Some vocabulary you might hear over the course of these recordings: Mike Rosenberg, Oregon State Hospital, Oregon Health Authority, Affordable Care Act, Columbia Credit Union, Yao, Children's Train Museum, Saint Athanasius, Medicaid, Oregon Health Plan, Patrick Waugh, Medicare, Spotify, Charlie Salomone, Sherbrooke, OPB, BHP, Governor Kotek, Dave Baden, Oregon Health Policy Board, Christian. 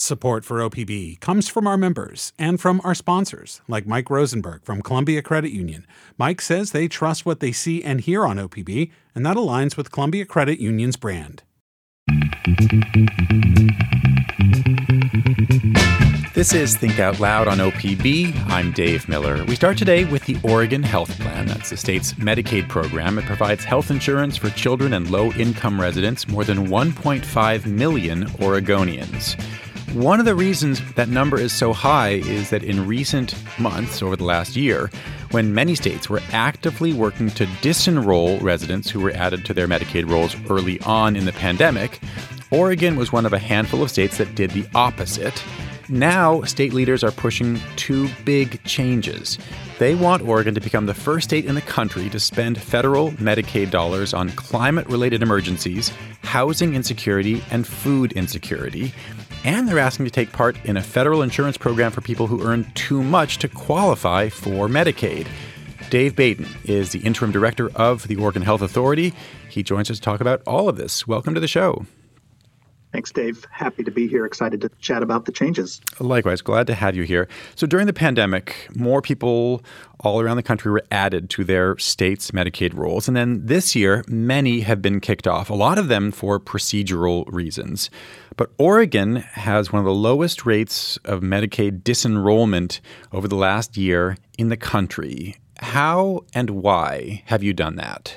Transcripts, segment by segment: support for OPB comes from our members and from our sponsors, like Mike Rosenberg from Columbia Credit Union. Mike says they trust what they see and hear on OPB, and that aligns with Columbia Credit Union's brand. This is Think Out Loud on OPB. I'm Dave Miller. We start today with the Oregon Health Plan. That's the state's Medicaid program. It provides health insurance for children and low-income residents, more than 1.5 million Oregonians. One of the reasons that number is so high is that in recent months, over the last year, when many states were actively working to disenroll residents who were added to their Medicaid rolls early on in the pandemic, Oregon was one of a handful of states that did the opposite. Now, state leaders are pushing two big changes. They want Oregon to become the first state in the country to spend federal Medicaid dollars on climate-related emergencies, housing insecurity, and food insecurity. And they're asking to take part in a federal insurance program for people who earn too much to qualify for Medicaid. Dave Baden is the interim director of the Oregon Health Authority. He joins us to talk about all of this. Welcome to the show. Thanks, Dave. Happy to be here. Excited to chat about the changes. Likewise. Glad to have you here. So during the pandemic, more people all around the country were added to their state's Medicaid rolls. And then this year, many have been kicked off, a lot of them for procedural reasons. But Oregon has one of the lowest rates of Medicaid disenrollment over the last year in the country. How and why have you done that?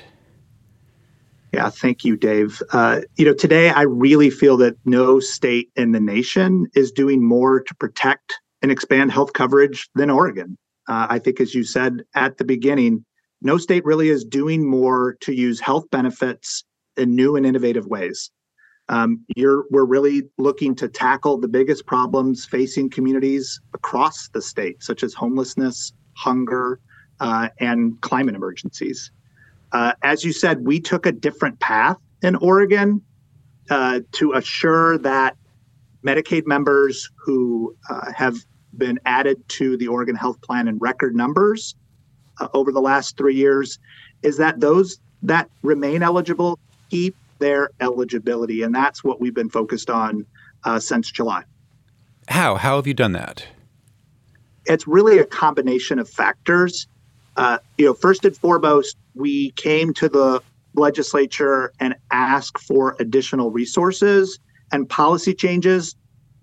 Yeah, thank you, Dave. Today I really feel that no state in the nation is doing more to protect and expand health coverage than Oregon. I think, as you said at the beginning, no state really is doing more to use health benefits in new and innovative ways. We're really looking to tackle the biggest problems facing communities across the state, such as homelessness, hunger, and climate emergencies. As you said, we took a different path in Oregon to assure that Medicaid members who have been added to the Oregon Health Plan in record numbers over the last 3 years is that those that remain eligible keep their eligibility. And that's what we've been focused on since July. How have you done that? It's really a combination of factors. First and foremost, we came to the legislature and asked for additional resources and policy changes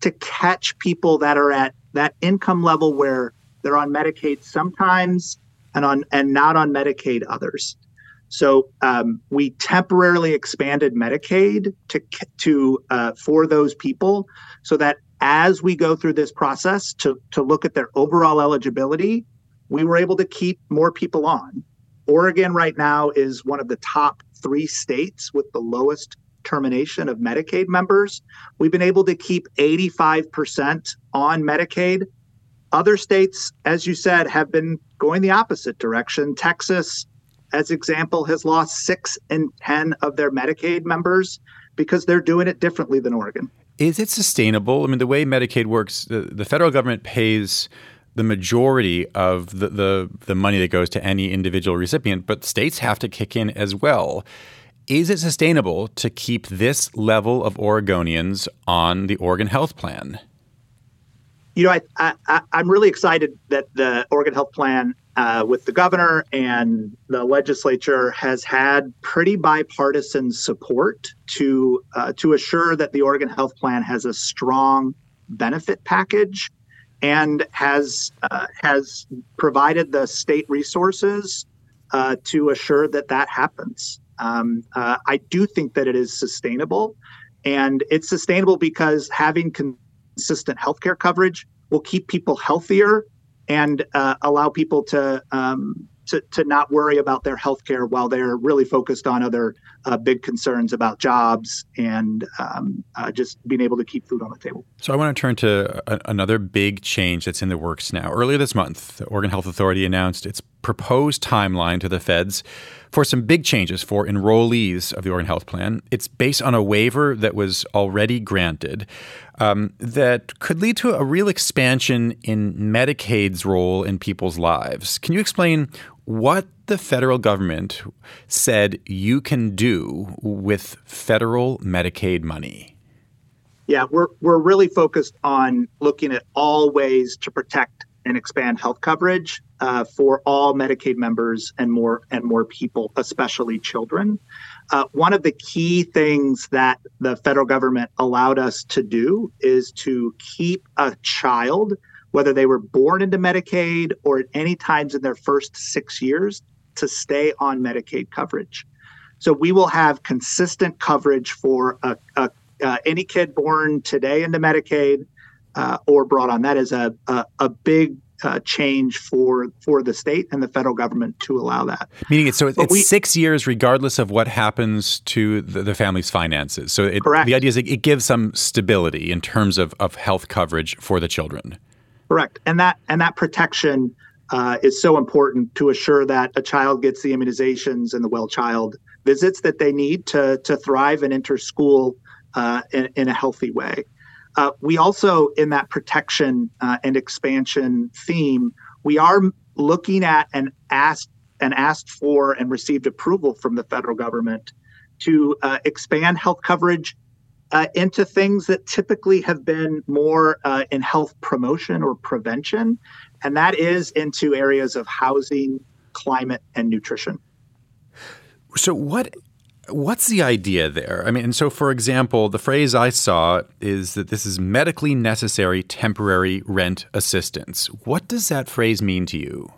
to catch people that are at that income level where they're on Medicaid sometimes and not on Medicaid others. So we temporarily expanded Medicaid to for those people so that as we go through this process to look at their overall eligibility, we were able to keep more people on. Oregon right now is one of the top three states with the lowest termination of Medicaid members. We've been able to keep 85% on Medicaid. Other states, as you said, have been going the opposite direction. Texas, as example, has lost 6 in 10 of their Medicaid members because they're doing it differently than Oregon. Is it sustainable? I mean, the way Medicaid works, the federal government pays the majority of the money that goes to any individual recipient, but states have to kick in as well. Is it sustainable to keep this level of Oregonians on the Oregon Health Plan? I'm really excited that the Oregon Health Plan with the governor and the legislature has had pretty bipartisan support to assure that the Oregon Health Plan has a strong benefit package and has provided the state resources to assure that happens. I do think that it is sustainable, and it's sustainable because having consistent healthcare coverage will keep people healthier and allow people to not worry about their healthcare while they're really focused on other big concerns about jobs and just being able to keep food on the table. So I want to turn to another big change that's in the works now. Earlier this month, the Oregon Health Authority announced its proposed timeline to the feds for some big changes for enrollees of the Oregon Health Plan. It's based on a waiver that was already granted that could lead to a real expansion in Medicaid's role in people's lives. Can you explain what the federal government said you can do with federal Medicaid money? Yeah, we're really focused on looking at all ways to protect and expand health coverage for all Medicaid members and more people, especially children. One of the key things that the federal government allowed us to do is to keep a child, whether they were born into Medicaid or at any times in their first 6 years, to stay on Medicaid coverage. So we will have consistent coverage for any kid born today into Medicaid or brought on. That is a big change for the state and the federal government to allow that. Meaning it's 6 years regardless of what happens to the family's finances. So the idea is it gives some stability in terms of health coverage for the children. Correct. And that protection is so important to assure that a child gets the immunizations and the well-child visits that they need to thrive and enter school in a healthy way. We also, in that protection and expansion theme, we are looking at and asked for and received approval from the federal government to expand health coverage into things that typically have been more in health promotion or prevention, and that is into areas of housing, climate, and nutrition. So what's the idea there? I mean, and so, for example, the phrase I saw is that this is medically necessary temporary rent assistance. What does that phrase mean to you?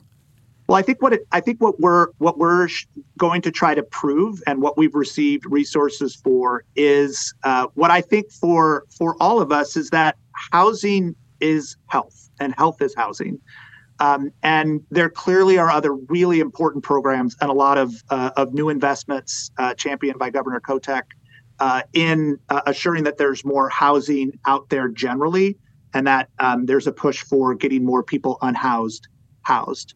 Well, I think what we're going to try to prove, and what we've received resources for, is what I think for all of us is that housing is health, and health is housing. And there clearly are other really important programs and a lot of new investments championed by Governor Kotek in assuring that there's more housing out there generally, and that there's a push for getting more people unhoused housed.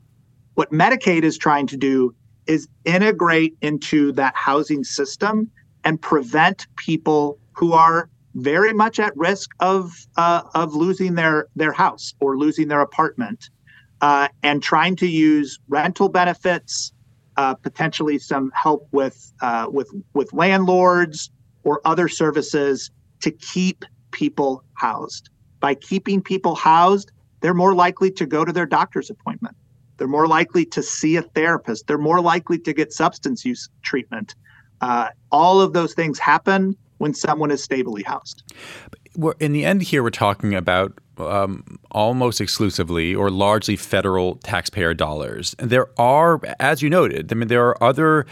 What Medicaid is trying to do is integrate into that housing system and prevent people who are very much at risk of losing their house or losing their apartment. And trying to use rental benefits, potentially some help with landlords or other services to keep people housed. By keeping people housed, they're more likely to go to their doctor's appointment. They're more likely to see a therapist. They're more likely to get substance use treatment. All of those things happen when someone is stably housed. In the end here, we're talking about almost exclusively or largely federal taxpayer dollars. And there are, as you noted, I mean, there are other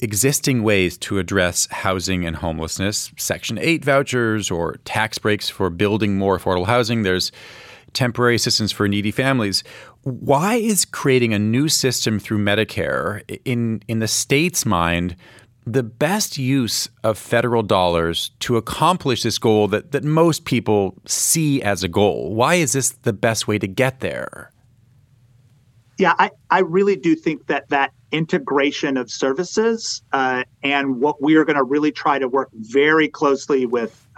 existing ways to address housing and homelessness, Section 8 vouchers or tax breaks for building more affordable housing. There's temporary assistance for needy families. Why is creating a new system through Medicare, in the state's mind, the best use of federal dollars to accomplish this goal that most people see as a goal? Why is this the best way to get there? Yeah, I really do think that integration of services and what we are going to really try to work very closely with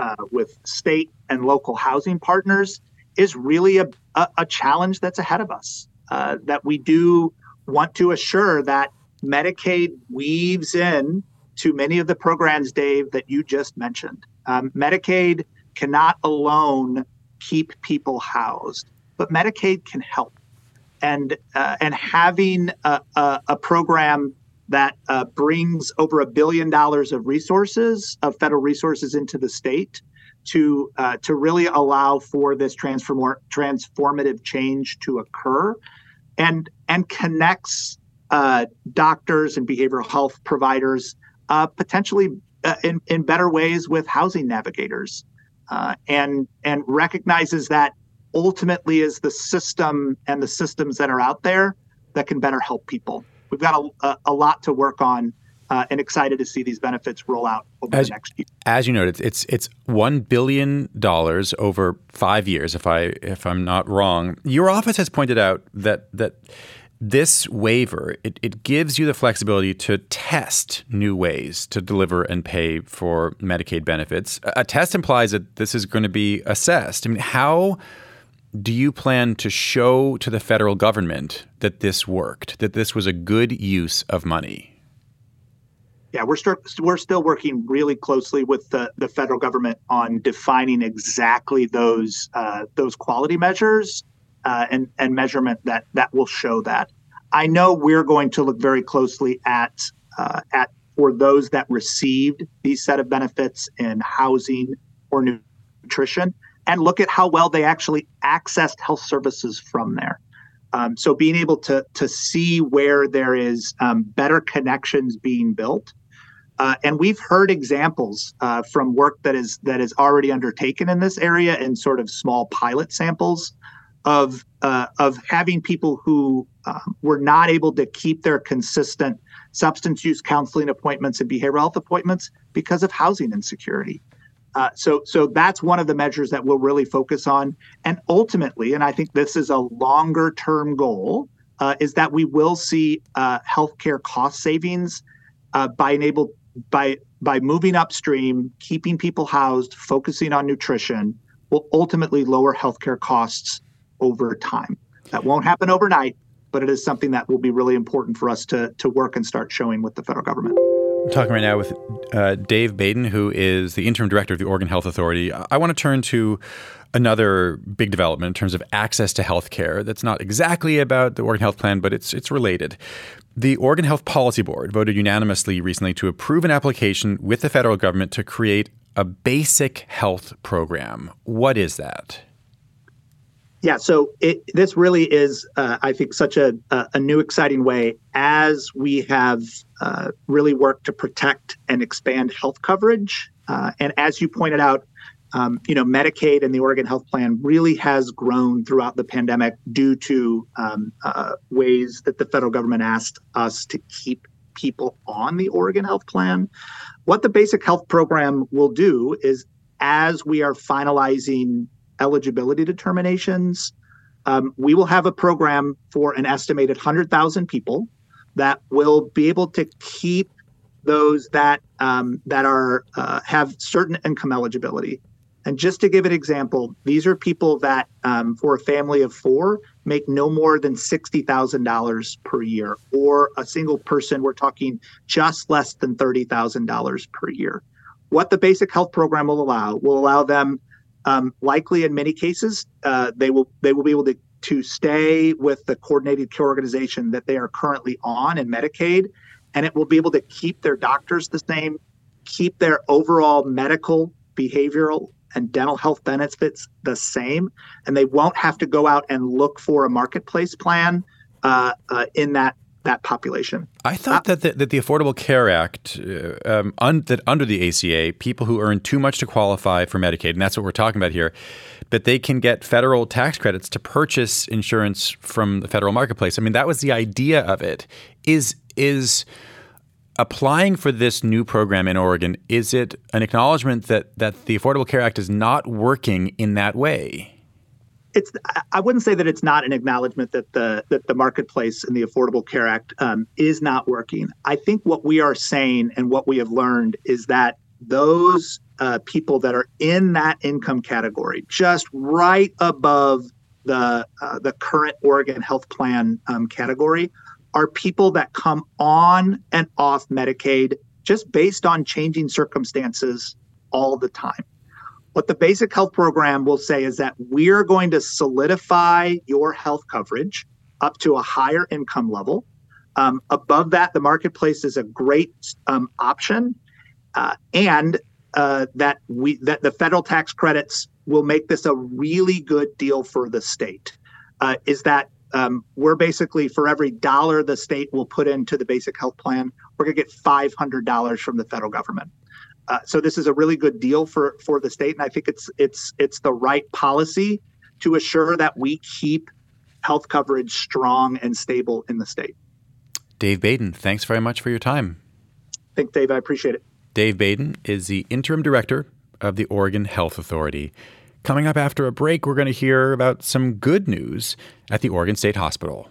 state and local housing partners is really a challenge that's ahead of us, that we do want to assure that Medicaid weaves in to many of the programs, Dave, that you just mentioned. Medicaid cannot alone keep people housed, but Medicaid can help. And having a program that brings over $1 billion of resources, of federal resources, into the state to really allow for this transformative change to occur, and connects doctors and behavioral health providers, potentially in better ways with housing navigators, and recognizes that ultimately is the system and the systems that are out there that can better help people. We've got a lot to work on, and excited to see these benefits roll out over the next year. As you noted, it's $1 billion over 5 years, if I'm not wrong. Your office has pointed out that this waiver, it gives you the flexibility to test new ways to deliver and pay for Medicaid benefits. A test implies that this is going to be assessed. I mean, how do you plan to show to the federal government that this worked, that this was a good use of money? Yeah, we're still working really closely with the federal government on defining exactly those quality measures and measurement that will show that. I know we're going to look very closely at for those that received these set of benefits in housing or nutrition, and look at how well they actually accessed health services from there. So being able to see where there is better connections being built, and we've heard examples from work that is already undertaken in this area in sort of small pilot samples of having people who were not able to keep their consistent substance use counseling appointments and behavioral health appointments because of housing insecurity. So that's one of the measures that we'll really focus on. And ultimately, and I think this is a longer term goal, is that we will see healthcare cost savings by moving upstream, keeping people housed, focusing on nutrition, will ultimately lower healthcare costs over time. That won't happen overnight, but it is something that will be really important for us to work and start showing with the federal government. I'm talking right now with Dave Baden, who is the interim director of the Oregon Health Authority. I want to turn to another big development in terms of access to health care that's not exactly about the Oregon Health Plan, but it's related. The Oregon Health Policy Board voted unanimously recently to approve an application with the federal government to create a basic health program. What is that? Yeah, so this really is, I think, such a new, exciting way as we have really worked to protect and expand health coverage. And as you pointed out, Medicaid and the Oregon Health Plan really has grown throughout the pandemic due to ways that the federal government asked us to keep people on the Oregon Health Plan. What the basic health program will do is, as we are finalizing eligibility determinations, we will have a program for an estimated 100,000 people that will be able to keep those that have certain income eligibility. And just to give an example, these are people that for a family of four make no more than $60,000 per year, or a single person, we're talking just less than $30,000 per year. What the basic health program will allow them, likely in many cases, they will be able to stay with the coordinated care organization that they are currently on in Medicaid, and it will be able to keep their doctors the same, keep their overall medical, behavioral, and dental health benefits the same, and they won't have to go out and look for a marketplace plan in that population. I thought that the Affordable Care Act, that under the ACA, people who earn too much to qualify for Medicaid, and that's what we're talking about here, that they can get federal tax credits to purchase insurance from the federal marketplace. I mean, that was the idea of it. Is applying for this new program in Oregon, is it an acknowledgement that the Affordable Care Act is not working in that way? I wouldn't say that it's not an acknowledgement that the marketplace and the Affordable Care Act is not working. I think what we are saying and what we have learned is that those people that are in that income category, just right above the current Oregon Health Plan category, are people that come on and off Medicaid just based on changing circumstances all the time. What the basic health program will say is that we're going to solidify your health coverage up to a higher income level. Above that, the marketplace is a great option, and that the federal tax credits will make this a really good deal for the state. We're basically, for every dollar the state will put into the basic health plan, we're going to get $500 from the federal government. So this is a really good deal for the state, and I think it's the right policy to assure that we keep health coverage strong and stable in the state. Dave Baden, thanks very much for your time. Thanks, Dave. I appreciate it. Dave Baden is the interim director of the Oregon Health Authority. Coming up after a break, we're going to hear about some good news at the Oregon State Hospital.